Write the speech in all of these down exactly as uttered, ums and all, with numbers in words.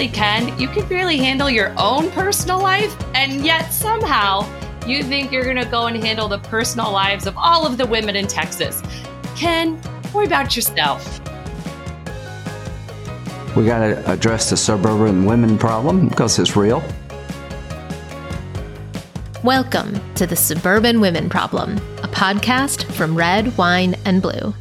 really can. You can barely handle your own personal life, and yet somehow you think you're gonna go and handle the personal lives of all of the women in Texas. Ken, worry about yourself. We gotta address the suburban women problem because it's real. Welcome to The Suburban Women Problem, a podcast from Red, Wine, and Blue.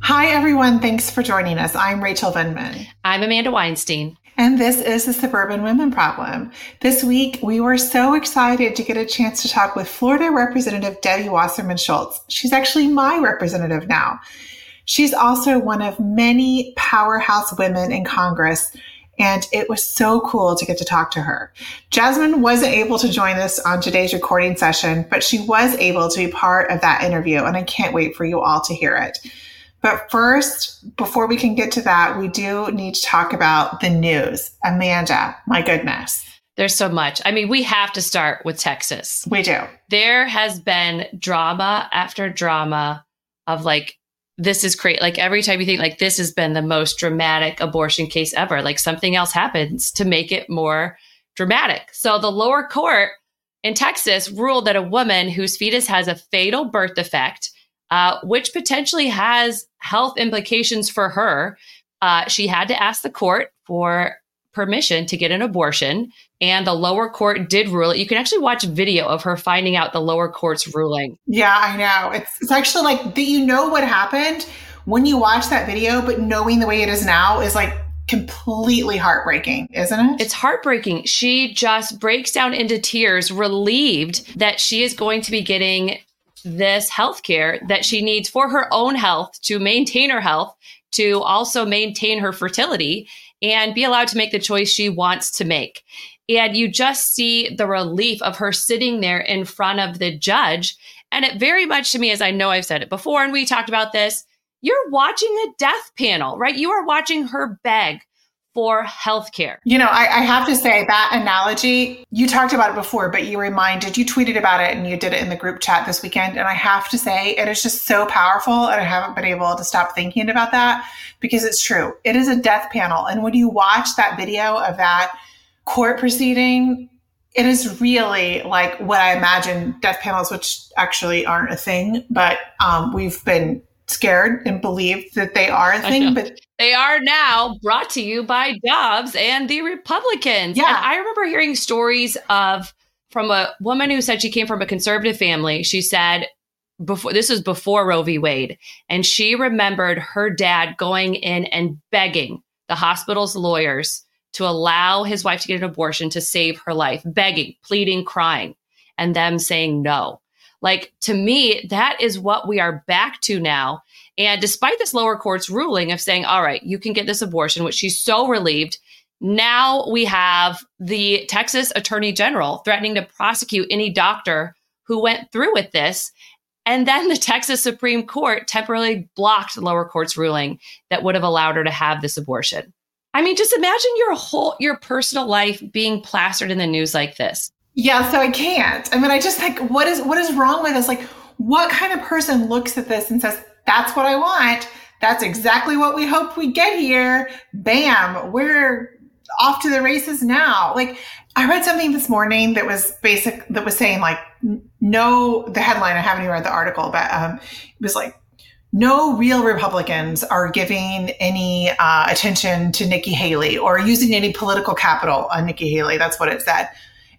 Hi, everyone. Thanks for joining us. I'm Rachel Vindman. I'm Amanda Weinstein. And this is The Suburban Women Problem. This week, we were so excited to get a chance to talk with Florida Representative Debbie Wasserman Schultz. She's actually my representative now. She's also one of many powerhouse women in Congress, and it was so cool to get to talk to her. Jasmine wasn't able to join us on today's recording session, but she was able to be part of that interview, and I can't wait for you all to hear it. But first, before we can get to that, we do need to talk about the news. Amanda, my goodness. There's so much. I mean, we have to start with Texas. We do. There has been drama after drama of like, this is crazy. Like every time you think like this has been the most dramatic abortion case ever, like something else happens to make it more dramatic. So the lower court in Texas ruled that a woman whose fetus has a fatal birth defect, uh, which potentially has health implications for her, uh, she had to ask the court for permission to get an abortion. And the lower court did rule it. You can actually watch video of her finding out the lower court's ruling. Yeah, I know. It's it's actually like that. You know what happened when you watch that video, but knowing the way it is now is like completely heartbreaking, isn't it? It's heartbreaking. She just breaks down into tears, relieved that she is going to be getting this health care that she needs for her own health, to maintain her health, to also maintain her fertility, and be allowed to make the choice she wants to make. And you just see the relief of her sitting there in front of the judge. And it very much to me, as I know I've said it before, and we talked about this, you're watching a death panel, right? You are watching her beg for healthcare. You know, I, I have to say that analogy, you talked about it before, but you reminded, you tweeted about it and you did it in the group chat this weekend. And I have to say, it is just so powerful. And I haven't been able to stop thinking about that because it's true. It is a death panel. And when you watch that video of that court proceeding, it is really like what I imagine death panels, which actually aren't a thing, but um, we've been scared and believed that they are a thing. But they are now, brought to you by Dobbs and the Republicans. Yeah. And I remember hearing stories of from a woman who said she came from a conservative family. She said before this was before Roe v. Wade. And she remembered her dad going in and begging the hospital's lawyers to allow his wife to get an abortion to save her life, begging, pleading, crying, and them saying no. Like, to me, that is what we are back to now. And despite this lower court's ruling of saying, all right, you can get this abortion, which she's so relieved, now we have the Texas Attorney General threatening to prosecute any doctor who went through with this. And then the Texas Supreme Court temporarily blocked the lower court's ruling that would have allowed her to have this abortion. I mean, just imagine your whole, your personal life being plastered in the news like this. Yeah, so I can't. I mean, I just like, what is, what is wrong with us? Like, what kind of person looks at this and says, that's what I want. That's exactly what we hoped we'd get here. Bam, we're off to the races now. Like, I read something this morning that was basic, that was saying like, no, the headline, I haven't even read the article, but um, it was like, no real Republicans are giving any uh, attention to Nikki Haley or using any political capital on Nikki Haley. That's what it said.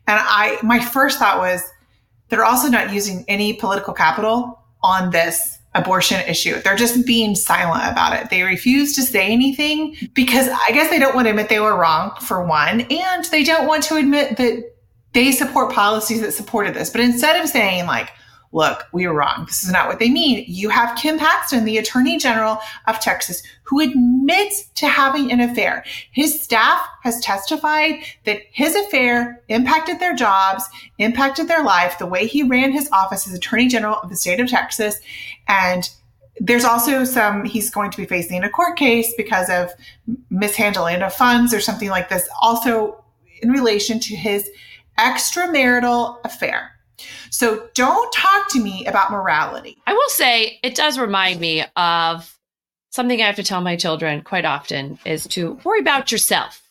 And I, my first thought was, they're also not using any political capital on this abortion issue. They're just being silent about it. They refuse to say anything because I guess they don't want to admit they were wrong, for one, and they don't want to admit that they support policies that supported this. But instead of saying like, look, we were wrong, this is not what they mean, you have Ken Paxton, the Attorney General of Texas, who admits to having an affair. His staff has testified that his affair impacted their jobs, impacted their life, the way he ran his office as Attorney General of the state of Texas. And there's also some, he's going to be facing a court case because of mishandling of funds or something like this, also in relation to his extramarital affair. So don't talk to me about morality. I will say it does remind me of something I have to tell my children quite often is to worry about yourself,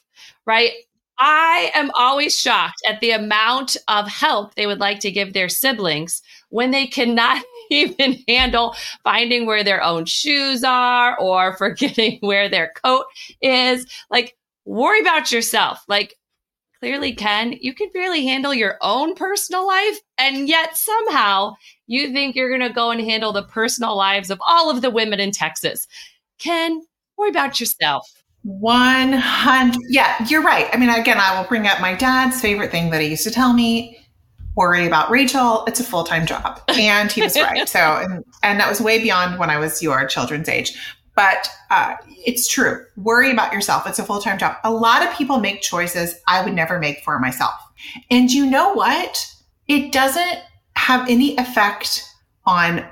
right? I am always shocked at the amount of help they would like to give their siblings when they cannot even handle finding where their own shoes are or forgetting where their coat is. Like, worry about yourself. Like, clearly, Ken, you can barely handle your own personal life, and yet somehow you think you're going to go and handle the personal lives of all of the women in Texas. Ken, worry about yourself. one hundred Yeah, you're right. I mean, again, I will bring up my dad's favorite thing that he used to tell me, worry about Rachel. It's a full-time job. And he was right. So, and, and that was way beyond when I was your children's age. But uh, it's true. Worry about yourself. It's a full-time job. A lot of people make choices I would never make for myself. And you know what? It doesn't have any effect on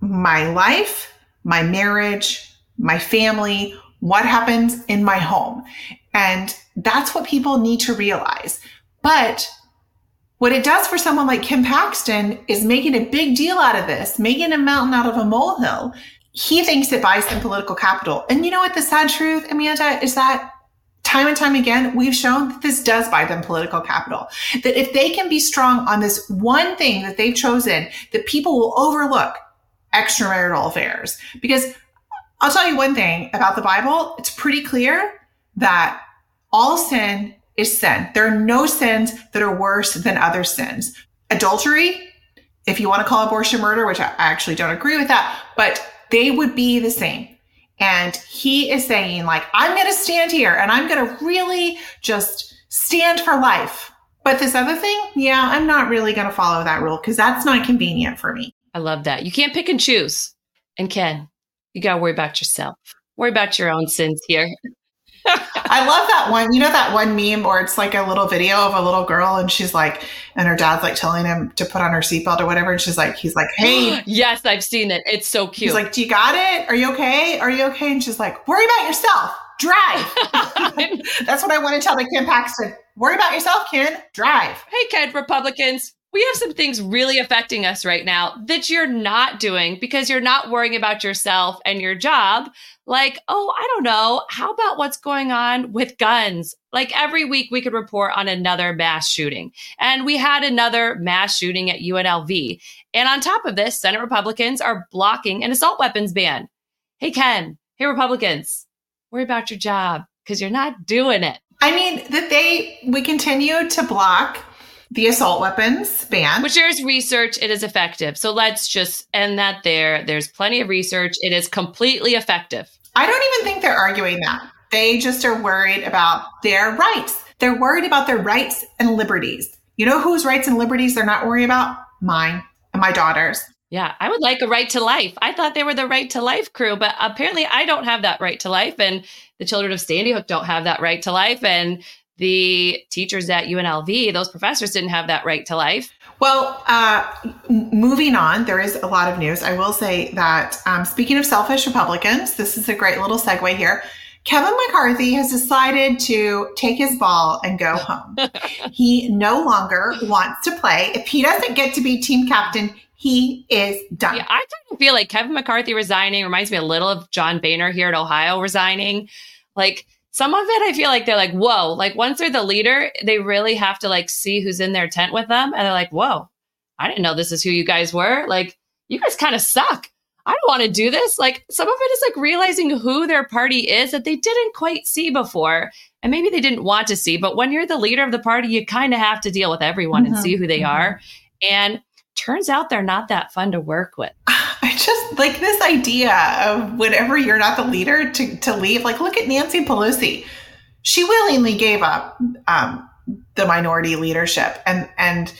my life, my marriage, my family, what happens in my home. And that's what people need to realize. But what it does for someone like Ken Paxton is making a big deal out of this, making a mountain out of a molehill. He thinks it buys them political capital. And you know what the sad truth, Amanda, is that time and time again, we've shown that this does buy them political capital. That if they can be strong on this one thing that they've chosen, that people will overlook extramarital affairs. Because I'll tell you one thing about the Bible. It's pretty clear that all sin is sin. There are no sins that are worse than other sins. Adultery, if you want to call abortion murder, which I actually don't agree with that, but they would be the same. And he is saying, like, I'm going to stand here and I'm going to really just stand for life. But this other thing, yeah, I'm not really going to follow that rule because that's not convenient for me. I love that. You can't pick and choose. And Ken, you got to worry about yourself. Worry about your own sins here. I love that one. You know, that one meme where it's like a little video of a little girl and she's like, and her dad's like telling him to put on her seatbelt or whatever. And she's like, he's like, hey. Yes, I've seen it. It's so cute. He's like, do you got it? Are you okay? Are you okay? And she's like, worry about yourself. Drive. That's what I want to tell the Ken Paxton. Worry about yourself, Ken. Drive. Hey, Ken, Republicans. We have some things really affecting us right now that you're not doing because you're not worrying about yourself and your job. Like, oh, I don't know. How about what's going on with guns? Like every week we could report on another mass shooting. And we had another mass shooting at U N L V. And on top of this, Senate Republicans are blocking an assault weapons ban. Hey, Ken. Hey, Republicans. Worry about your job because you're not doing it. I mean, that they, we continue to block the assault weapons ban. Which there's research, it is effective. So let's just end that there. There's plenty of research. It is completely effective. I don't even think they're arguing that. They just are worried about their rights. They're worried about their rights and liberties. You know whose rights and liberties they're not worried about? Mine and my daughter's. Yeah, I would like a right to life. I thought they were the right to life crew, but apparently I don't have that right to life. And the children of Sandy Hook don't have that right to life. And the teachers at U N L V, those professors didn't have that right to life. Well, uh, moving on, there is a lot of news. I will say that um, speaking of selfish Republicans, this is a great little segue here. Kevin McCarthy has decided to take his ball and go home. He no longer wants to play. If he doesn't get to be team captain, he is done. Yeah, I kind of feel like Kevin McCarthy resigning reminds me a little of John Boehner here at Ohio resigning. Like, some of it, I feel like they're like, whoa, like once they're the leader, they really have to like see who's in their tent with them. And they're like, whoa, I didn't know this is who you guys were. Like, you guys kind of suck. I don't want to do this. Like, some of it is like realizing who their party is that they didn't quite see before. And maybe they didn't want to see. But when you're the leader of the party, you kind of have to deal with everyone mm-hmm. and see who they mm-hmm. are. And turns out they're not that fun to work with. I just like this idea of whenever you're not the leader to, to leave. Like, look at Nancy Pelosi. She willingly gave up um, the minority leadership and, and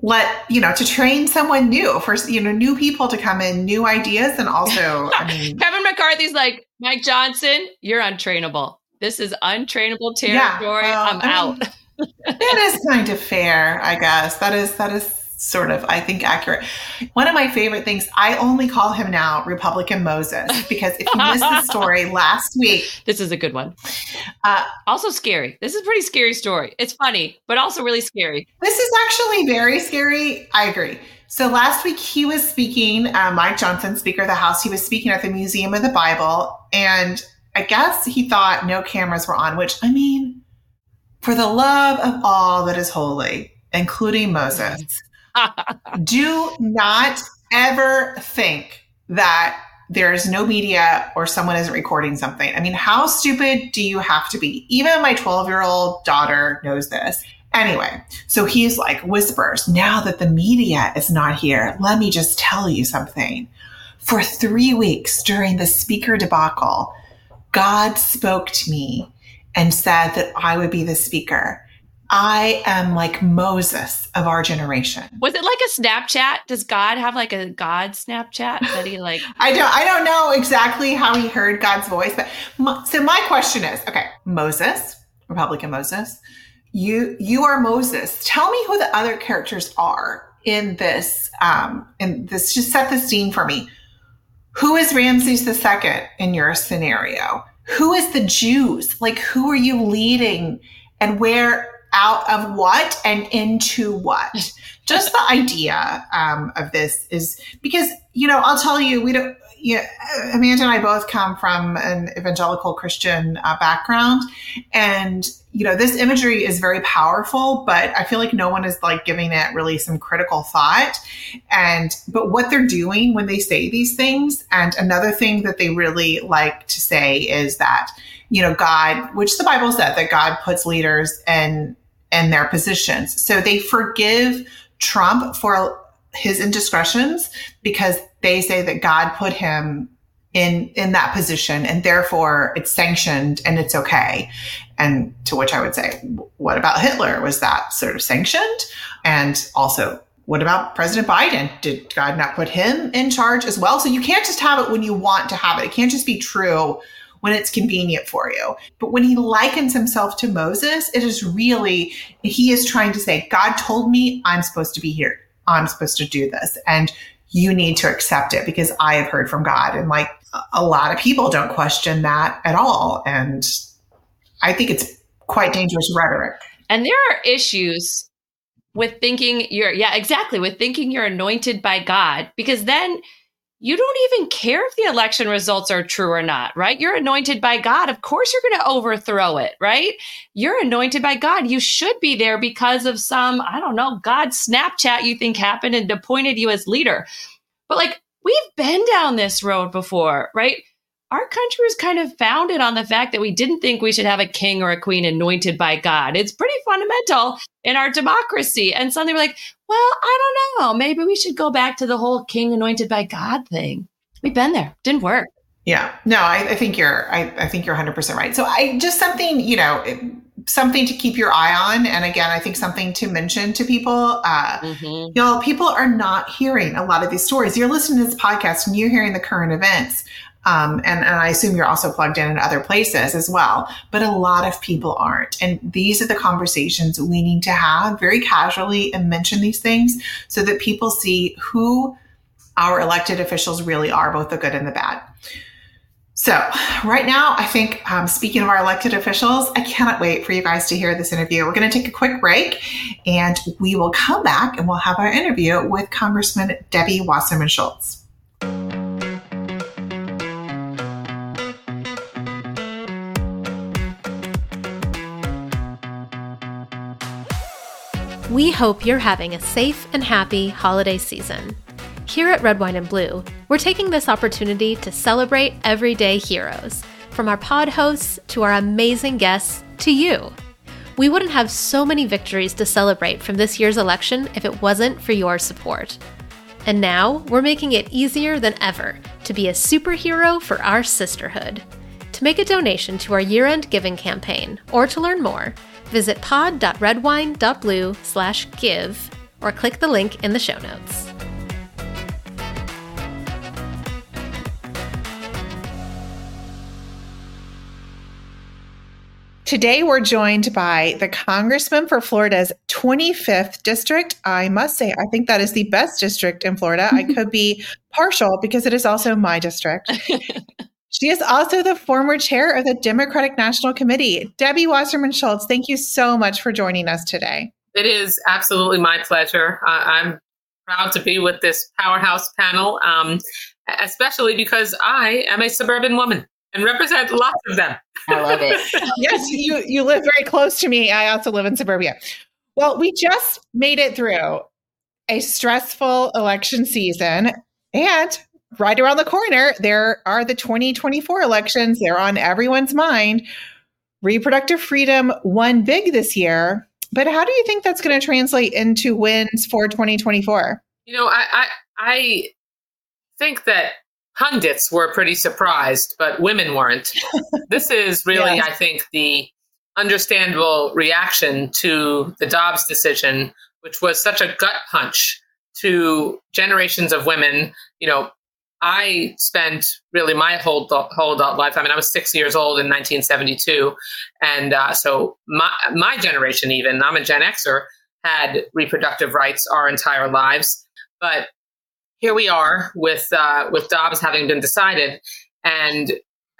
let, you know, to train someone new for, you know, new people to come in, new ideas. And also, I mean, Kevin McCarthy's like, Mike Johnson, you're untrainable. This is untrainable territory. Yeah, well, I'm out. I mean, that is kind of fair, I guess. That is, that is. Sort of, I think, accurate. One of my favorite things, I only call him now Republican Moses, because if you missed the story last week. This is a good one. Uh, also scary. This is a pretty scary story. It's funny, but also really scary. This is actually very scary. I agree. So last week he was speaking, uh, Mike Johnson, Speaker of the House, he was speaking at the Museum of the Bible. And I guess he thought no cameras were on, which, I mean, for the love of all that is holy, including Moses, do not ever think that there is no media or someone isn't recording something. I mean, how stupid do you have to be? Even my twelve-year-old daughter knows this. Anyway, so he's like whispers, now that the media is not here, let me just tell you something. For three weeks during the speaker debacle, God spoke to me and said that I would be the speaker. I am like Moses of our generation. Was it like a Snapchat? Does God have like a God Snapchat that he like? I don't I don't know exactly how he heard God's voice, but my, so my question is, okay, Moses, Republican Moses, you you are Moses. Tell me who the other characters are in this um in this just set the scene for me. Who is Ramses the Second in your scenario? Who is the Jews? Like, who are you leading and where out of what and into what? Just the idea um, of this is because, you know, I'll tell you, we don't, you know, Amanda and I both come from an evangelical Christian uh, background. And, you know, this imagery is very powerful, but I feel like no one is like giving it really some critical thought. And, but what they're doing when they say these things, and another thing that they really like to say is that, you know, God, which the Bible said that God puts leaders in, in their positions. So they forgive Trump for his indiscretions because they say that God put him in, in that position and therefore it's sanctioned and it's okay. And to which I would say, what about Hitler? Was that sort of sanctioned? And also, what about President Biden? Did God not put him in charge as well? So you can't just have it when you want to have it. It can't just be true when it's convenient for you. But when he likens himself to Moses, it is really, he is trying to say, God told me I'm supposed to be here. I'm supposed to do this. And you need to accept it because I have heard from God. And like a lot of people don't question that at all. And I think it's quite dangerous rhetoric. And there are issues with thinking you're, yeah, exactly. With thinking you're anointed by God, because then you don't even care if the election results are true or not, right? You're anointed by God. Of course you're going to overthrow it, right? You're anointed by God. You should be there because of some, I don't know, God Snapchat you think happened and appointed you as leader. But like, we've been down this road before, right? Our country was kind of founded on the fact that we didn't think we should have a king or a queen anointed by God. It's pretty fundamental in our democracy. And suddenly we're like, well, I don't know. Maybe we should go back to the whole king anointed by God thing. We've been there. Didn't work. Yeah. No, I, I think you're, I, I think you're one hundred percent right. So I just something, you know, it, something to keep your eye on. And again, I think something to mention to people, uh, mm-hmm. y'all, people are not hearing a lot of these stories. You're listening to this podcast and you're hearing the current events. Um, and, and I assume you're also plugged in in other places as well, but a lot of people aren't. And these are the conversations we need to have very casually and mention these things so that people see who our elected officials really are, both the good and the bad. So right now, I think, um, speaking of our elected officials, I cannot wait for you guys to hear this interview. We're going to take a quick break and we will come back and we'll have our interview with Congressman Debbie Wasserman Schultz. We hope you're having a safe and happy holiday season. Here at Red, Wine, and Blue, we're taking this opportunity to celebrate everyday heroes, from our pod hosts to our amazing guests to you. We wouldn't have so many victories to celebrate from this year's election if it wasn't for your support. And now we're making it easier than ever to be a superhero for our sisterhood. To make a donation to our year-end giving campaign or to learn more, visit pod.redwine.blue slash give or click the link in the show notes. Today, we're joined by the Congressman for Florida's twenty-fifth district. I must say, I think that is the best district in Florida. I could be partial because it is also my district. She is also the former chair of the Democratic National Committee. Debbie Wasserman Schultz, thank you so much for joining us today. It is absolutely my pleasure. Uh, I'm proud to be with this powerhouse panel, um, especially because I am a suburban woman. and represent lots of them. I love it. Yes, you, you live very close to me. I also live in suburbia. Well, we just made it through a stressful election season, and right around the corner, there are the twenty twenty-four elections. They're on everyone's mind. Reproductive freedom won big this year, but how do you think that's going to translate into wins for twenty twenty-four? You know, I, I, I think that pundits were pretty surprised, but women weren't. This is really, yeah. I think, the understandable reaction to the Dobbs decision, which was such a gut punch to generations of women. You know, I spent really my whole whole adult life. I mean, I was six years old in nineteen seventy-two, and uh, so my my generation, even I'm a Gen Xer, had reproductive rights our entire lives. But here we are with uh, with Dobbs having been decided, and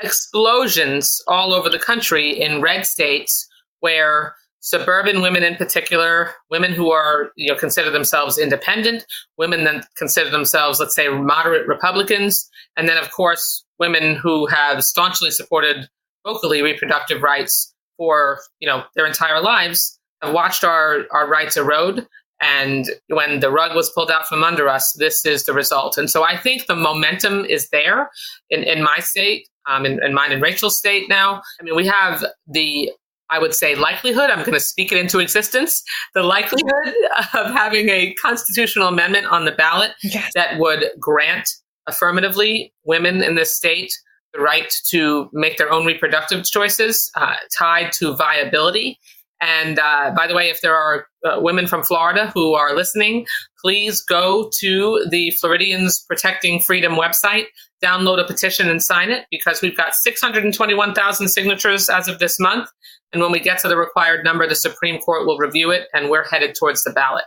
explosions all over the country in red states where suburban women in particular, women who are, you know, consider themselves independent, women that consider themselves, let's say, moderate Republicans, and then, of course, women who have staunchly supported vocally reproductive rights for, you know, their entire lives, have watched our, our rights erode. And when the rug was pulled out from under us, this is the result. And so I think the momentum is there in, in my state, um, in, in mine and Rachel's state now. I mean, we have the, I would say, likelihood, I'm going to speak it into existence, the likelihood of having a constitutional amendment on the ballot yes. that would grant affirmatively women in this state the right to make their own reproductive choices uh, tied to viability. And uh, by the way, if there are uh, women from Florida who are listening, please go to the Floridians Protecting Freedom website, download a petition and sign it, because we've got six hundred twenty-one thousand signatures as of this month. And when we get to the required number, the Supreme Court will review it, and we're headed towards the ballot.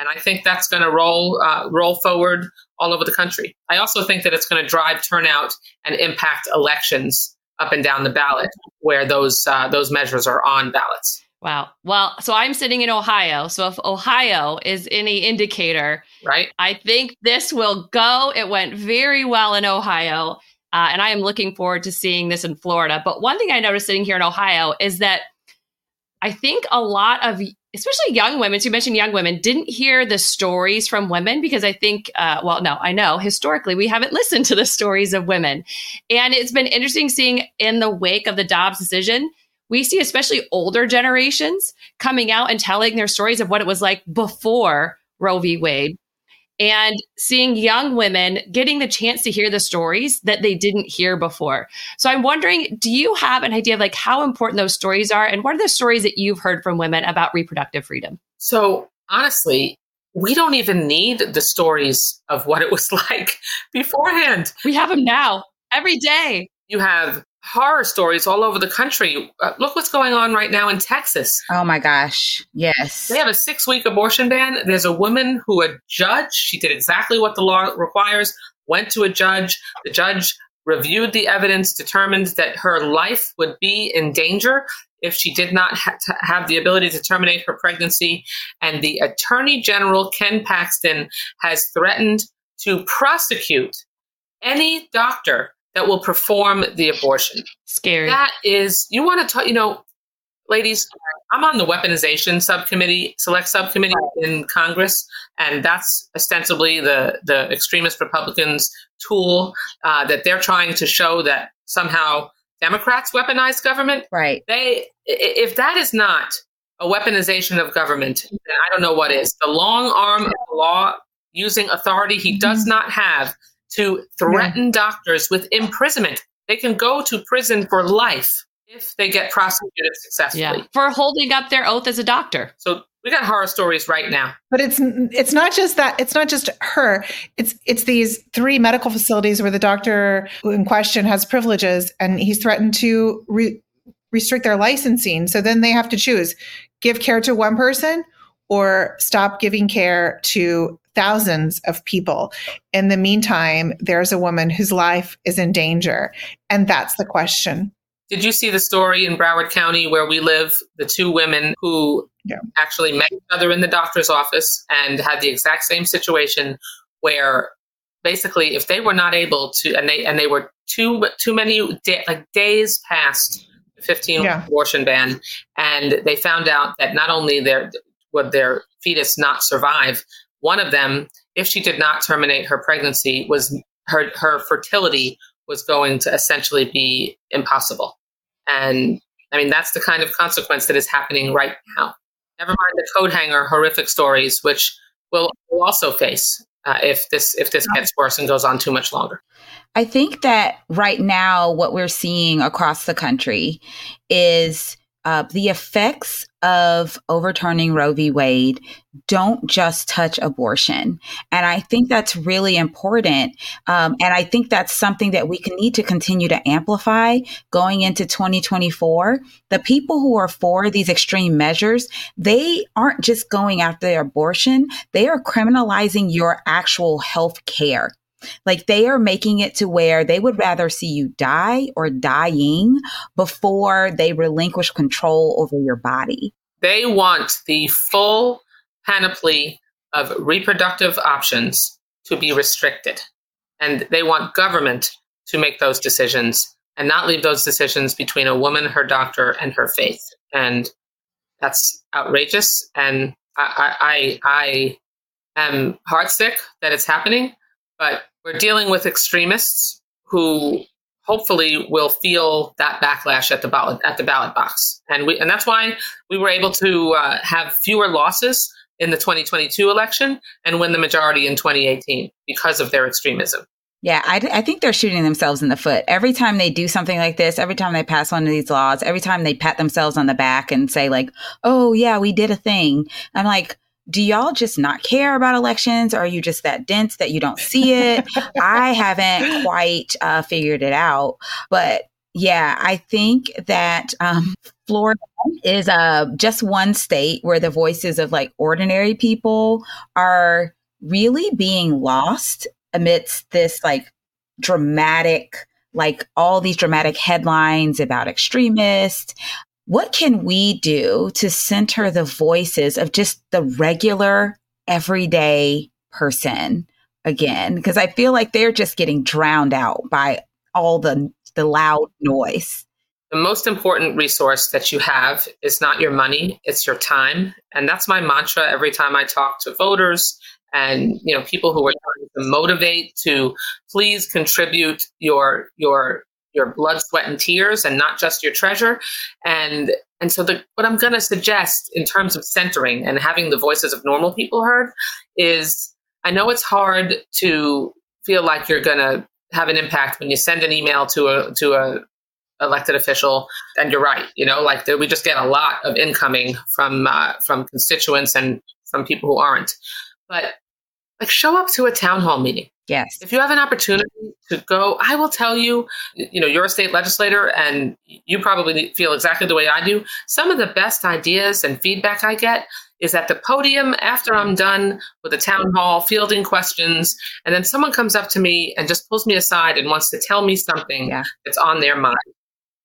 And I think that's going to roll uh, roll forward all over the country. I also think that it's going to drive turnout and impact elections up and down the ballot where those uh, those measures are on ballots. Wow. Well, so I'm sitting in Ohio. So if Ohio is any indicator, right? I think this will go. It went very well in Ohio. Uh, and I am looking forward to seeing this in Florida. But one thing I noticed sitting here in Ohio is that I think a lot of, especially young women, so you mentioned young women, didn't hear the stories from women because I think, uh, well, no, I know historically we haven't listened to the stories of women. And it's been interesting seeing in the wake of the Dobbs decision, we see especially older generations coming out and telling their stories of what it was like before Roe v. Wade, and seeing young women getting the chance to hear the stories that they didn't hear before. So I'm wondering, do you have an idea of like how important those stories are? And what are the stories that you've heard from women about reproductive freedom? So honestly, we don't even need the stories of what it was like beforehand. We have them now every day. You have horror stories all over the country. Uh, look what's going on right now in Texas. Oh my gosh. Yes. They have a six week abortion ban. There's a woman who a judge, she did exactly what the law requires, went to a judge. The judge reviewed the evidence, determined that her life would be in danger if she did not ha- have the ability to terminate her pregnancy. And the Attorney General, Ken Paxton, has threatened to prosecute any doctor that will perform the abortion. Scary. That is, you want to talk, you know, ladies, I'm on the weaponization subcommittee, select subcommittee in Congress, and that's ostensibly the, the extremist Republicans' tool uh, that they're trying to show that somehow Democrats weaponize government. Right. They, if that is not a weaponization of government, then I don't know what is. The long arm of the law, using authority he does not have to threaten yeah. doctors with imprisonment. They can go to prison for life if they get prosecuted successfully. Yeah. For holding up their oath as a doctor. So we got horror stories right now. But it's it's not just that, it's not just her. It's it's these three medical facilities where the doctor in question has privileges, and he's threatened to re- restrict their licensing. So then they have to choose, give care to one person or stop giving care to thousands of people. In the meantime, there's a woman whose life is in danger. And that's the question. Did you see the story in Broward County where we live, the two women who yeah. actually met each other in the doctor's office and had the exact same situation where basically if they were not able to, and they and they were too too many da- like days past the fifteen yeah. abortion ban, and they found out that not only their would their fetus not survive, one of them, if she did not terminate her pregnancy, was her her fertility was going to essentially be impossible. And I mean, that's the kind of consequence that is happening right now. Never mind the coat hanger horrific stories, which we'll, we'll also face uh, if this if this gets worse and goes on too much longer. I think that right now what we're seeing across the country is uh, the effects of overturning Roe v. Wade don't just touch abortion. And I think that's really important. Um, and I think that's something that we can need to continue to amplify going into twenty twenty-four. The people who are for these extreme measures, they aren't just going after their abortion. They are criminalizing your actual health care. Like, they are making it to where they would rather see you die or dying before they relinquish control over your body. They want the full panoply of reproductive options to be restricted. And they want government to make those decisions and not leave those decisions between a woman, her doctor, and her faith. And that's outrageous. And I, I, I am heartsick that it's happening. But we're dealing with extremists who hopefully will feel that backlash at the ballot at the ballot box, and we and that's why we were able to uh, have fewer losses in the twenty twenty-two election and win the majority in twenty eighteen because of their extremism. Yeah, I, I think they're shooting themselves in the foot. Every time they do something like this, every time they pass one of these laws, every time they pat themselves on the back and say like, "Oh yeah, we did a thing." I'm like, do y'all just not care about elections? Or are you just that dense that you don't see it? I haven't quite uh, figured it out. But yeah, I think that um, Florida is uh, just one state where the voices of like ordinary people are really being lost amidst this like dramatic, like all these dramatic headlines about extremists. What can we do to center the voices of just the regular, everyday person again? Because I feel like they're just getting drowned out by all the, the loud noise. The most important resource that you have is not your money, it's your time. And that's my mantra every time I talk to voters and, you know, people who are trying to motivate to please contribute your your. your blood, sweat, and tears, and not just your treasure. And and so the, what I'm going to suggest in terms of centering and having the voices of normal people heard is, I know it's hard to feel like you're going to have an impact when you send an email to a to a elected official, and you're right, you know, like we just get a lot of incoming from uh, from constituents and from people who aren't. But like, show up to a town hall meeting. Yes. If you have an opportunity to go, I will tell you, you know, you're a state legislator and you probably feel exactly the way I do. Some of the best ideas and feedback I get is at the podium after I'm done with a town hall, fielding questions. And then someone comes up to me and just pulls me aside and wants to tell me something yeah. that's on their mind.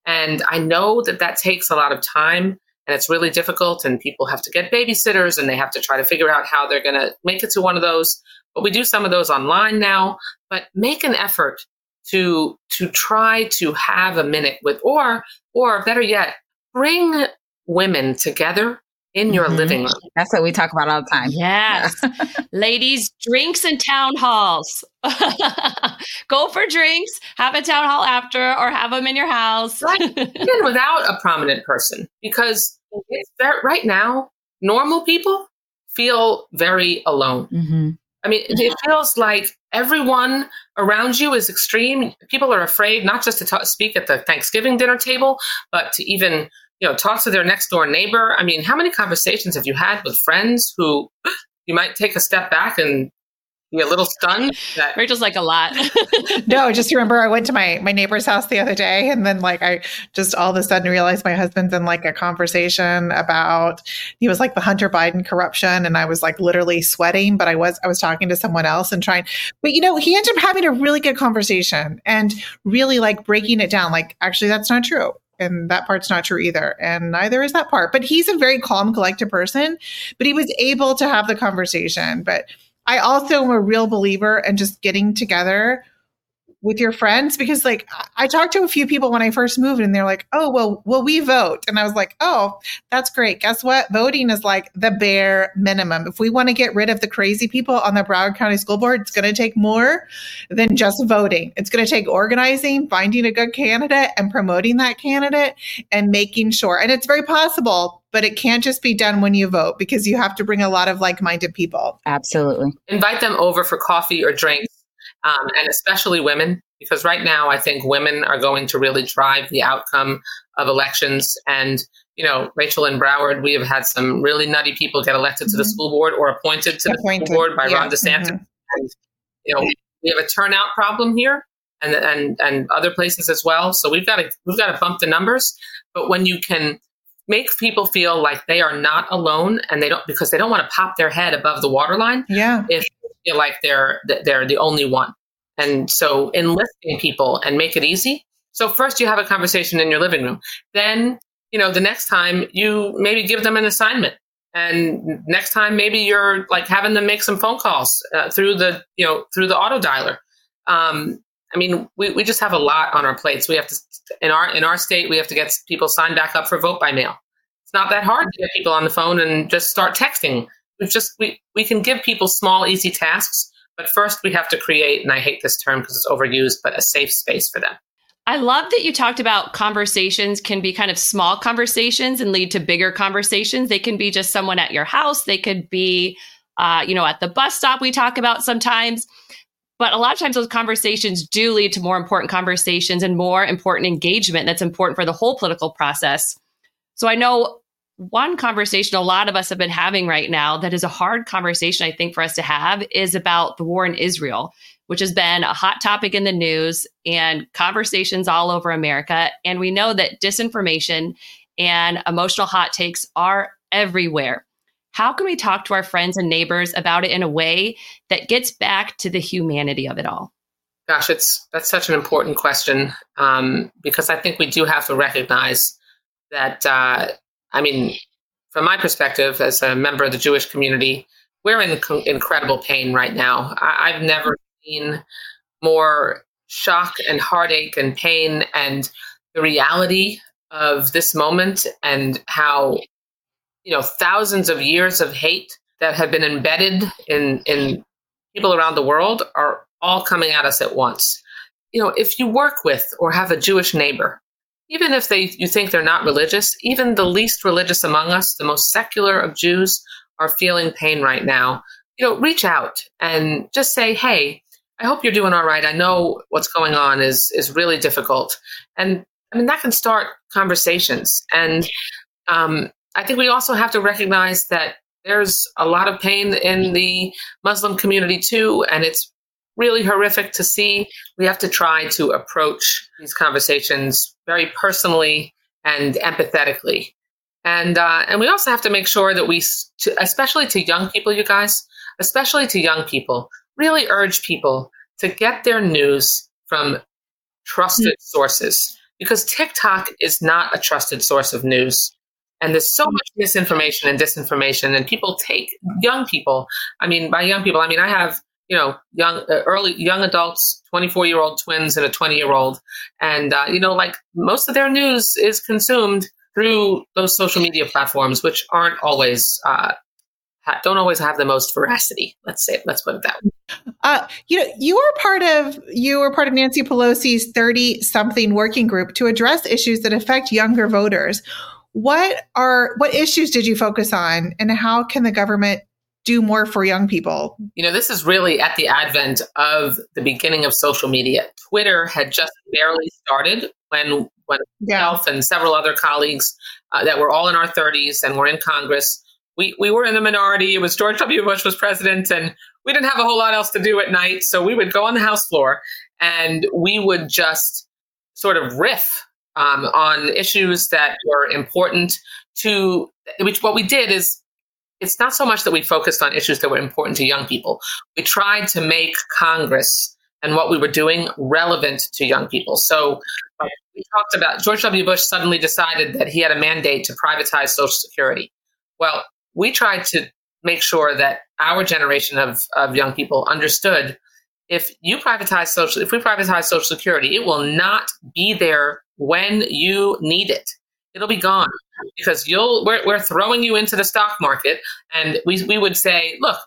And I know that that takes a lot of time. And it's really difficult, and people have to get babysitters and they have to try to figure out how they're going to make it to one of those. But we do some of those online now, but make an effort to to try to have a minute with, or or better yet, bring women together in your mm-hmm. living room. That's what we talk about all the time. Yes. Ladies, drinks and town halls. Go for drinks, have a town hall after, or have them in your house. Right. Even without a prominent person, because it's there, right now, normal people feel very alone. Mm-hmm. I mean, it feels like everyone around you is extreme. People are afraid not just to talk, speak at the Thanksgiving dinner table, but to even, you know, talk to their next door neighbor. I mean, how many conversations have you had with friends who you might take a step back and be a little stunned? That- Rachel's like, a lot. No, just remember I went to my, my neighbor's house the other day, and then like I just all of a sudden realized my husband's in like a conversation about, he was like the Hunter Biden corruption, and I was like literally sweating, but I was I was talking to someone else and trying. But you know, he ended up having a really good conversation and really like breaking it down. Like, actually, that's not true. And that part's not true either. And neither is that part. But he's a very calm, collected person. But he was able to have the conversation. But I also am a real believer in just getting together with your friends? Because like I talked to a few people when I first moved and they're like, oh, well, will we vote? And I was like, oh, that's great. Guess what? Voting is like the bare minimum. If we want to get rid of the crazy people on the Broward County School Board, it's going to take more than just voting. It's going to take organizing, finding a good candidate and promoting that candidate and making sure. And it's very possible, but it can't just be done when you vote because you have to bring a lot of like-minded people. Absolutely. Invite them over for coffee or drinks. Um, and especially women, because right now I think women are going to really drive the outcome of elections. And, you know, Rachel and Broward, we have had some really nutty people get elected mm-hmm. to the school board or appointed to appointed. the school board by yeah. Ron DeSantis. Mm-hmm. And, you know, we have a turnout problem here and, and, and other places as well. So we've got to, we've got to bump the numbers. But when you can make people feel like they are not alone and they don't, because they don't want to pop their head above the waterline. Yeah. If, like they're they're the only one. And so enlisting people and make it easy. So first you have a conversation in your living room. Then, you know, the next time you maybe give them an assignment. And next time maybe you're like having them make some phone calls uh, through the, you know, through the auto dialer. Um, I mean, we, we just have a lot on our plates. We have to, in our in our state, we have to get people signed back up for vote by mail. It's not that hard to get people on the phone and just start texting. We've just, we, we can give people small, easy tasks, but first we have to create, and I hate this term because it's overused, but a safe space for them. I love that you talked about conversations can be kind of small conversations and lead to bigger conversations. They can be just someone at your house. They could be, uh, you know, at the bus stop we talk about sometimes, but a lot of times those conversations do lead to more important conversations and more important engagement that's important for the whole political process. So I know one conversation a lot of us have been having right now that is a hard conversation, I think, for us to have is about the war in Israel, which has been a hot topic in the news and conversations all over America. And we know that disinformation and emotional hot takes are everywhere. How can we talk to our friends and neighbors about it in a way that gets back to the humanity of it all? Gosh, it's that's such an important question, um, because I think we do have to recognize that uh, I mean, from my perspective, as a member of the Jewish community, we're in co- incredible pain right now. I- I've never seen more shock and heartache and pain and the reality of this moment and how, you know, thousands of years of hate that have been embedded in, in people around the world are all coming at us at once. You know, if you work with or have a Jewish neighbor, even if they you think they're not religious, even the least religious among us, the most secular of Jews, are feeling pain right now. You know, reach out and just say, hey, I hope you're doing all right. I know what's going on is is really difficult. And I mean, that can start conversations. And um, I think we also have to recognize that there's a lot of pain in the Muslim community too, and it's really horrific to see. We have to try to approach these conversations very personally and empathetically. And uh, and we also have to make sure that we, to, especially to young people, you guys, especially to young people, really urge people to get their news from trusted mm-hmm. sources, because TikTok is not a trusted source of news. And there's so much misinformation and disinformation, and people take young people. I mean, by young people, I mean, I have you know, young, uh, early, young adults, twenty-four year old twins and a twenty year old. And, uh, you know, like most of their news is consumed through those social media platforms, which aren't always, uh, ha- don't always have the most veracity. Let's say, let's put it that way. Uh, you know, you were part of, you were part of Nancy Pelosi's thirty something working group to address issues that affect younger voters. What are, what issues did you focus on, and how can the government do more for young people? You know, this is really at the advent of the beginning of social media. Twitter had just barely started when, when yeah. myself and several other colleagues uh, that were all in our thirties and were in Congress, we, we were in the minority. It was George W. Bush was president, and we didn't have a whole lot else to do at night. So we would go on the House floor and we would just sort of riff um, on issues that were important to, which what we did is, it's not so much that we focused on issues that were important to young people. We tried to make Congress and what we were doing relevant to young people. So uh, we talked about George W. Bush suddenly decided that he had a mandate to privatize Social Security. Well, we tried to make sure that our generation of, of young people understood if you privatize social, if we privatize Social Security, it will not be there when you need it. It'll be gone because you'll, we're, we're throwing you into the stock market. And we, we would say, look,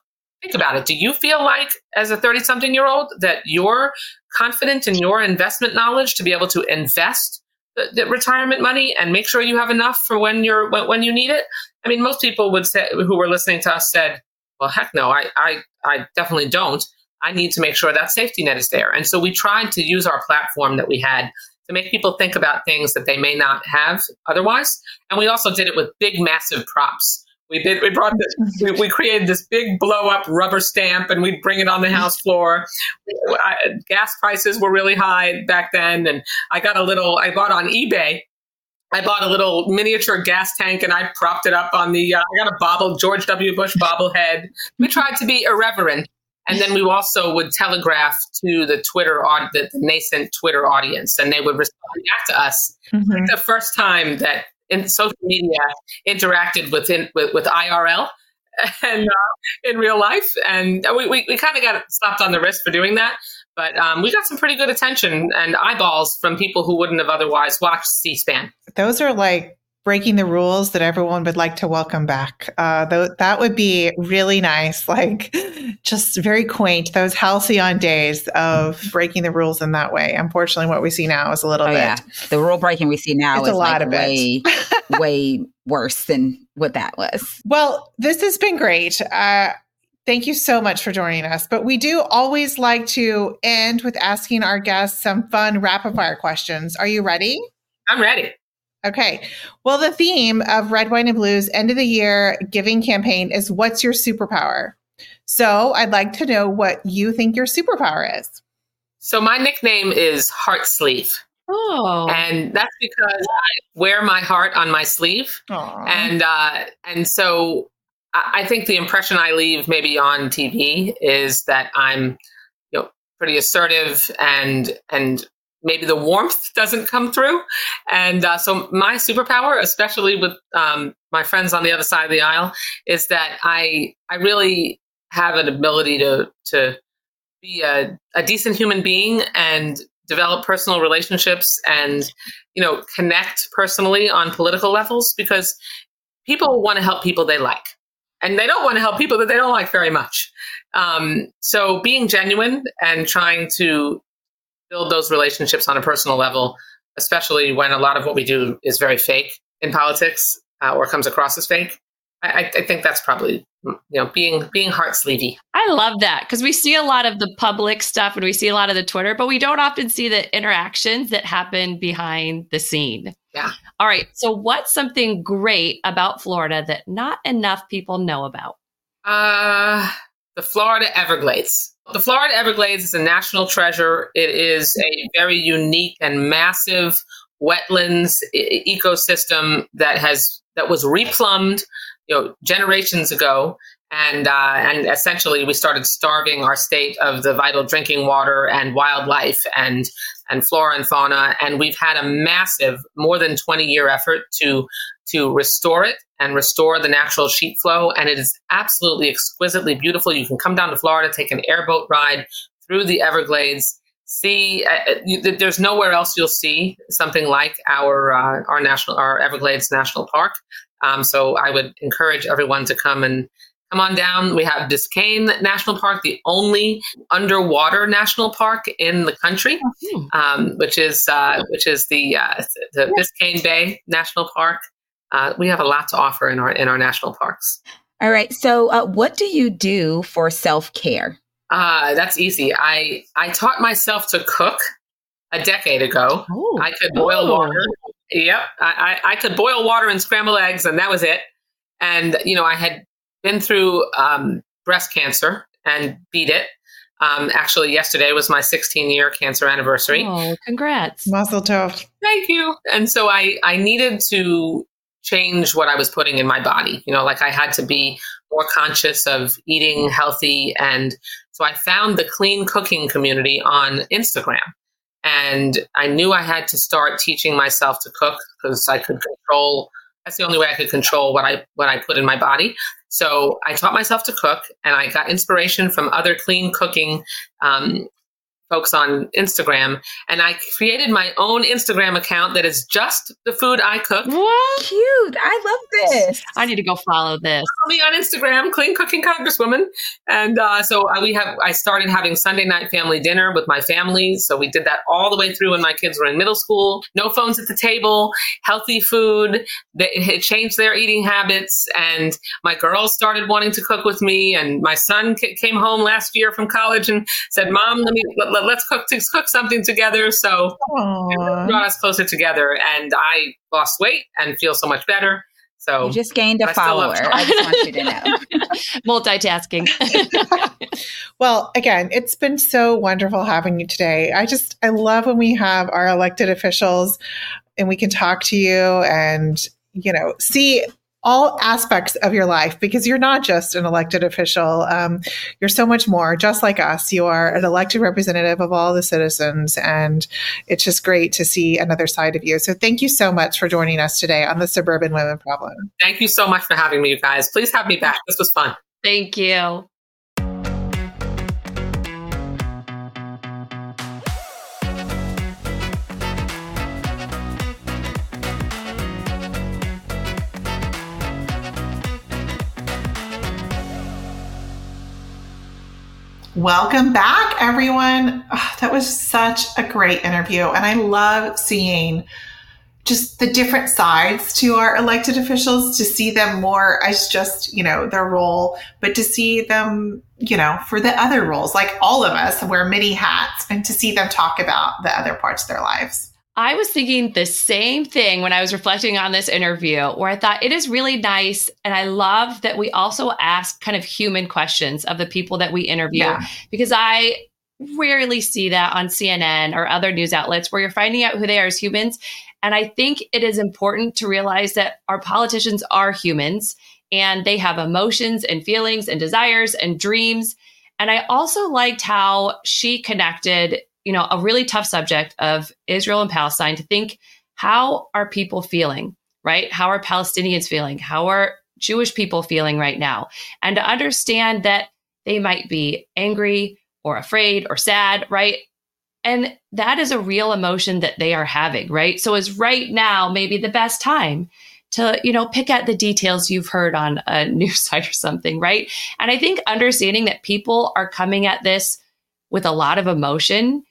think about it. Do you feel like as a thirty something year old that you're confident in your investment knowledge to be able to invest the, the retirement money and make sure you have enough for when you're, when, when you need it? I mean, most people would say who were listening to us said, well, heck no, I, I, I definitely don't. I need to make sure that safety net is there. And so we tried to use our platform that we had to make people think about things that they may not have otherwise. And we also did it with big, massive props. We did. We brought this. We, we created this big blow-up rubber stamp, and we'd bring it on the house floor. I, gas prices were really high back then, and I got a little. I bought on eBay. I bought a little miniature gas tank, and I propped it up on the. Uh, I got a bobble, George W. Bush bobblehead. We tried to be irreverent, and then we also would telegraph to the Twitter, the nascent Twitter audience, and they would respond back to us. Mm-hmm. Like the first time that. In social media interacted with in, with, with I R L and uh, in real life. And we, we, we kind of got slapped on the wrist for doing that. But um, we got some pretty good attention and eyeballs from people who wouldn't have otherwise watched C-SPAN. Those are like breaking the rules that everyone would like to welcome back. Uh, th- that would be really nice, like just very quaint, those halcyon days of breaking the rules in that way. Unfortunately, what we see now is a little oh, bit. Yeah. The rule breaking we see now it's is a lot like of way, way worse than what that was. Well, this has been great. Uh, thank you so much for joining us. But we do always like to end with asking our guests some fun rapid fire questions. Are you ready? I'm ready. Okay. Well, the theme of Red, Wine, and Blue's end of the year giving campaign is what's your superpower? So I'd like to know what you think your superpower is. So my nickname is Heart Sleeve. Oh. And that's because I wear my heart on my sleeve. Aww. And uh, and so I think the impression I leave maybe on T V is that I'm, you know, pretty assertive and and maybe the warmth doesn't come through. And uh, so my superpower, especially with um, my friends on the other side of the aisle, is that I I really have an ability to to be a, a decent human being and develop personal relationships and, you know, connect personally on political levels because people want to help people they like. And they don't want to help people that they don't like very much. Um, so being genuine and trying to build those relationships on a personal level, especially when a lot of what we do is very fake in politics uh, or comes across as fake. I, I think that's probably, you know, being being heart sleevey. I love that because we see a lot of the public stuff and we see a lot of the Twitter, but we don't often see the interactions that happen behind the scene. Yeah. All right. So what's something great about Florida that not enough people know about? Uh, the Florida Everglades. The Florida Everglades is a national treasure. It is a very unique and massive wetlands e- ecosystem that has that was replumbed, you know, generations ago, and uh, and essentially we started starving our state of the vital drinking water and wildlife and and flora and fauna, and we've had a massive, more than twenty year effort to to restore it and restore the natural sheet flow. And it is absolutely exquisitely beautiful. You can come down to Florida, take an airboat ride through the Everglades, see, uh, you, there's nowhere else you'll see something like our, uh, our national, our Everglades National Park. Um, so I would encourage everyone to come and come on down. We have Biscayne National Park, the only underwater national park in the country, um, which is, uh, which is the, uh, the Biscayne Bay National Park. Uh, we have a lot to offer in our in our national parks. All right. So uh, what do you do for self-care? Uh, that's easy. I, I taught myself to cook a decade ago. Ooh. I could boil Ooh. water. Yep. I, I, I could boil water and scramble eggs, and that was it. And, you know, I had been through um, breast cancer and beat it. Um, actually, yesterday was my sixteen year cancer anniversary. Oh, congrats. Mazel tov. Thank you. And so I, I needed to change what I was putting in my body. You know, like I had to be more conscious of eating healthy. And so I found the clean cooking community on Instagram. And I knew I had to start teaching myself to cook because I could control. That's the only way I could control what I, what I put in my body. So I taught myself to cook, and I got inspiration from other clean cooking um, folks on Instagram. And I created my own Instagram account that is just the food I cook. What? Cute. I love this. I need to go follow this. Follow me on Instagram, Clean Cooking Congresswoman. And uh, so I, we have, I started having Sunday night family dinner with my family. So we did that all the way through when my kids were in middle school. No phones at the table, healthy food. They, it changed their eating habits. And my girls started wanting to cook with me. And my son c- came home last year from college and said, Mom, let me... Let, let Let's cook, let's cook something together. So it brought us closer together, and I lost weight and feel so much better. So you just gained a follower. I just want you to know. Multitasking. Well, again, it's been so wonderful having you today. I just, I love when we have our elected officials and we can talk to you and, you know, see all aspects of your life, because you're not just an elected official. Um, you're so much more, just like us. You are an elected representative of all the citizens, and it's just great to see another side of you. So thank you so much for joining us today on the Suburban Women Problem. Thank you so much for having me, you guys. Please have me back. This was fun. Thank you. Welcome back, everyone. Oh, that was such a great interview. And I love seeing just the different sides to our elected officials, to see them more as just, you know, their role, but to see them, you know, for the other roles, like all of us wear many hats, and to see them talk about the other parts of their lives. I was thinking the same thing when I was reflecting on this interview, where I thought it is really nice. And I love that we also ask kind of human questions of the people that we interview, yeah. because I rarely see that on C N N or other news outlets, where you're finding out who they are as humans. And I think it is important to realize that our politicians are humans, and they have emotions and feelings and desires and dreams. And I also liked how she connected, you know, a really tough subject of Israel and Palestine to think, how are people feeling, right? How are Palestinians feeling? How are Jewish people feeling right now? And to understand that they might be angry or afraid or sad, right? And that is a real emotion that they are having, right? So is right now maybe the best time to, you know, pick out the details you've heard on a news site or something, right? And I think understanding that people are coming at this with a lot of emotion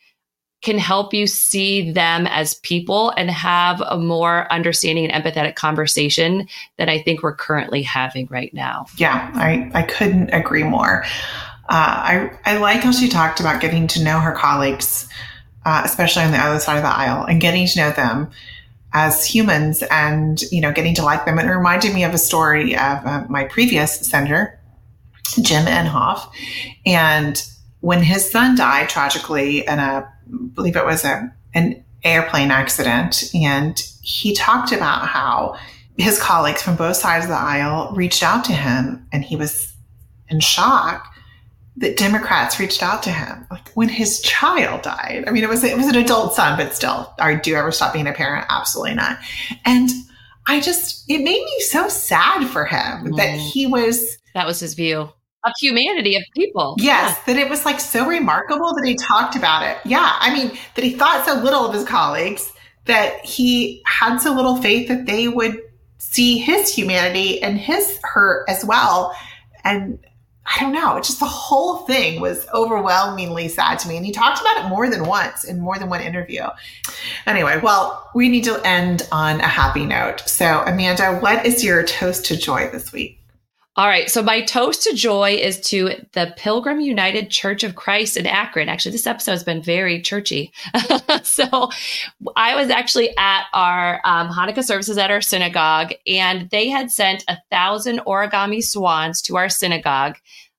can help you see them as people and have a more understanding and empathetic conversation than I think we're currently having right now. Yeah, I, I couldn't agree more. Uh, I, I like how she talked about getting to know her colleagues, uh, especially on the other side of the aisle, and getting to know them as humans and, you know, getting to like them. It reminded me of a story of uh, my previous senator, Jim Inhofe, and when his son died tragically in a, I believe it was a, an airplane accident, and he talked about how his colleagues from both sides of the aisle reached out to him, and he was in shock that Democrats reached out to him. Like when his child died, I mean, it was it was an adult son, but still, are, do you ever stop being a parent? Absolutely not. And I just, it made me so sad for him mm. that he was. That was his view of humanity, of people. Yes, yeah. That it was like so remarkable that he talked about it. Yeah, I mean, that he thought so little of his colleagues, that he had so little faith that they would see his humanity and his hurt as well. And I don't know, just the whole thing was overwhelmingly sad to me. And he talked about it more than once in more than one interview. Anyway, well, we need to end on a happy note. So Amanda, what is your toast to joy this week? All right. So my toast to joy is to the Pilgrim United Church of Christ in Akron. Actually, this episode has been very churchy. So I was actually at our um, Hanukkah services at our synagogue, and they had sent a thousand origami swans to our synagogue.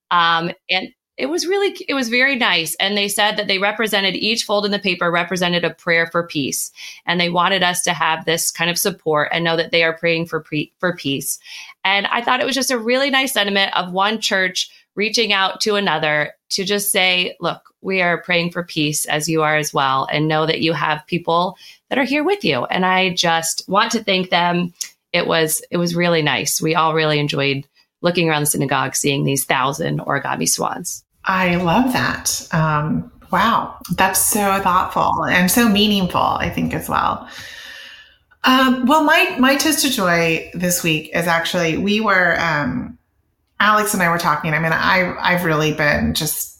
Um, and it was really, it was very nice. And they said that they represented, each fold in the paper represented a prayer for peace. And they wanted us to have this kind of support and know that they are praying for pre- for peace. And I thought it was just a really nice sentiment of one church reaching out to another to just say, look, we are praying for peace as you are as well, and know that you have people that are here with you. And I just want to thank them. It was, it was really nice. We all really enjoyed looking around the synagogue, seeing these thousand origami swans. I love that. Um, wow. That's so thoughtful and so meaningful, I think, as well. Um, well, my, my toast of joy this week is actually, we were, um, Alex and I were talking. I mean, I, I've really been just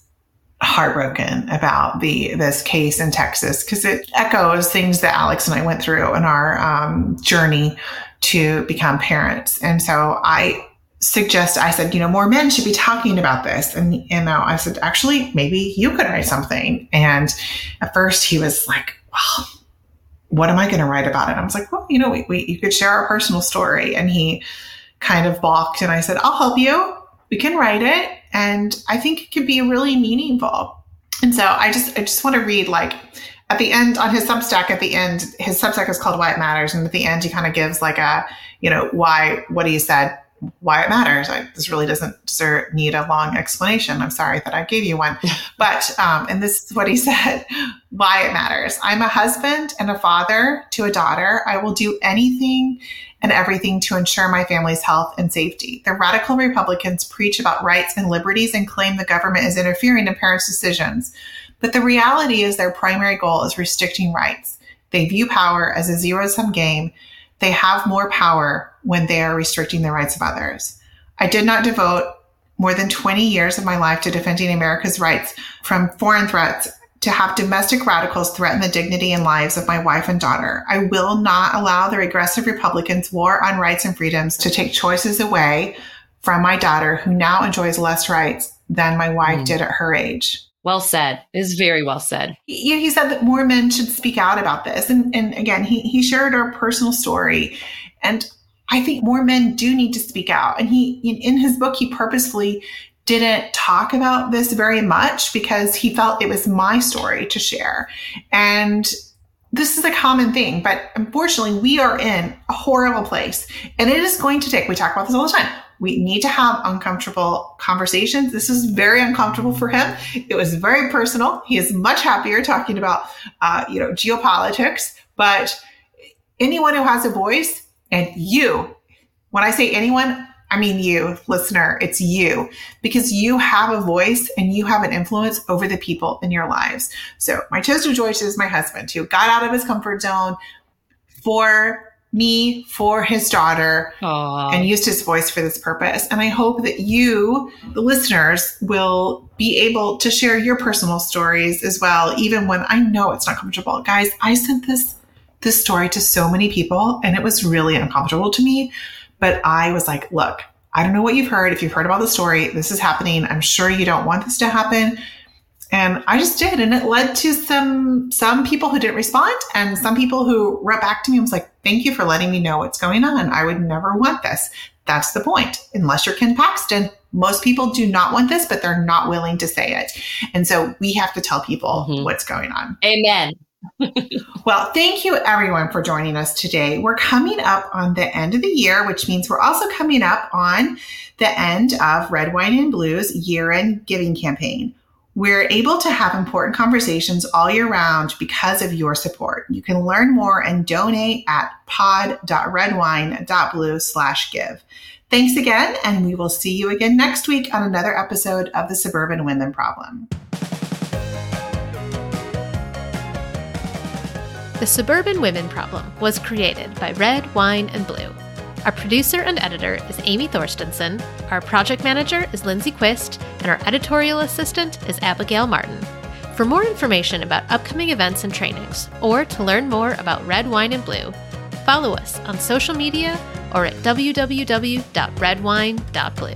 heartbroken about the, this case in Texas, because it echoes things that Alex and I went through in our, um, journey to become parents. And so I suggest, I said, you know, more men should be talking about this. And, you know, I said, actually, maybe you could write something. And at first he was like, well, what am I going to write about it? And I was like, well, you know, we, we, you could share our personal story. And he kind of balked, and I said, I'll help you. We can write it. And I think it could be really meaningful. And so I just, I just want to read, like, at the end on his Substack, at the end, his Substack is called Why It Matters. And at the end, he kind of gives like a, you know, why, what he said, why it matters. I, this really doesn't deserve, need a long explanation. I'm sorry that I gave you one, but, um, and this is what he said, why it matters. I'm a husband and a father to a daughter. I will do anything and everything to ensure my family's health and safety. The radical Republicans preach about rights and liberties and claim the government is interfering in parents' decisions. But the reality is their primary goal is restricting rights. They view power as a zero-sum game. They have more power when they are restricting the rights of others. I did not devote more than twenty years of my life to defending America's rights from foreign threats. To have domestic radicals threaten the dignity and lives of my wife and daughter. I will not allow the regressive Republicans' war on rights and freedoms to take choices away from my daughter, who now enjoys less rights than my wife mm. did at her age. Well said. It is very well said. He, he said that more men should speak out about this. And, and again, he, he shared our personal story. And I think more men do need to speak out. And he, in his book, he purposefully didn't talk about this very much because he felt it was my story to share. And this is a common thing, but unfortunately we are in a horrible place, and it is going to take, we talk about this all the time. We need to have uncomfortable conversations. This is very uncomfortable for him. It was very personal. He is much happier talking about, uh, you know, geopolitics, but anyone who has a voice, and you, when I say anyone, I mean, you, listener, it's you, because you have a voice and you have an influence over the people in your lives. So my toast of joy is my husband, who got out of his comfort zone for me, for his daughter, Aww. And used his voice for this purpose. And I hope that you, the listeners, will be able to share your personal stories as well, even when I know it's not comfortable. Guys, I sent this, this story to so many people, and it was really uncomfortable to me. But I was like, look, I don't know what you've heard. If you've heard about the story, this is happening. I'm sure you don't want this to happen. And I just did. And it led to some some people who didn't respond, and some people who wrote back to me and was like, thank you for letting me know what's going on. I would never want this. That's the point. Unless you're Ken Paxton, most people do not want this, but they're not willing to say it. And so we have to tell people mm-hmm. what's going on. Amen. Well, thank you everyone for joining us today. We're coming up on the end of the year, which means we're also coming up on the end of Red, Wine, and Blue's year-end giving campaign. We're able to have important conversations all year round because of your support. You can learn more and donate at pod.redwine.blue slash give. Thanks again, and we will see you again next week on another episode of The Suburban Women Problem. The Suburban Women Problem was created by Red, Wine, and Blue. Our producer and editor is Amy Thorstenson, our project manager is Lindsay Quist, and our editorial assistant is Abigail Martin. For more information about upcoming events and trainings, or to learn more about Red, Wine, and Blue, follow us on social media or at w w w dot red wine dot blue.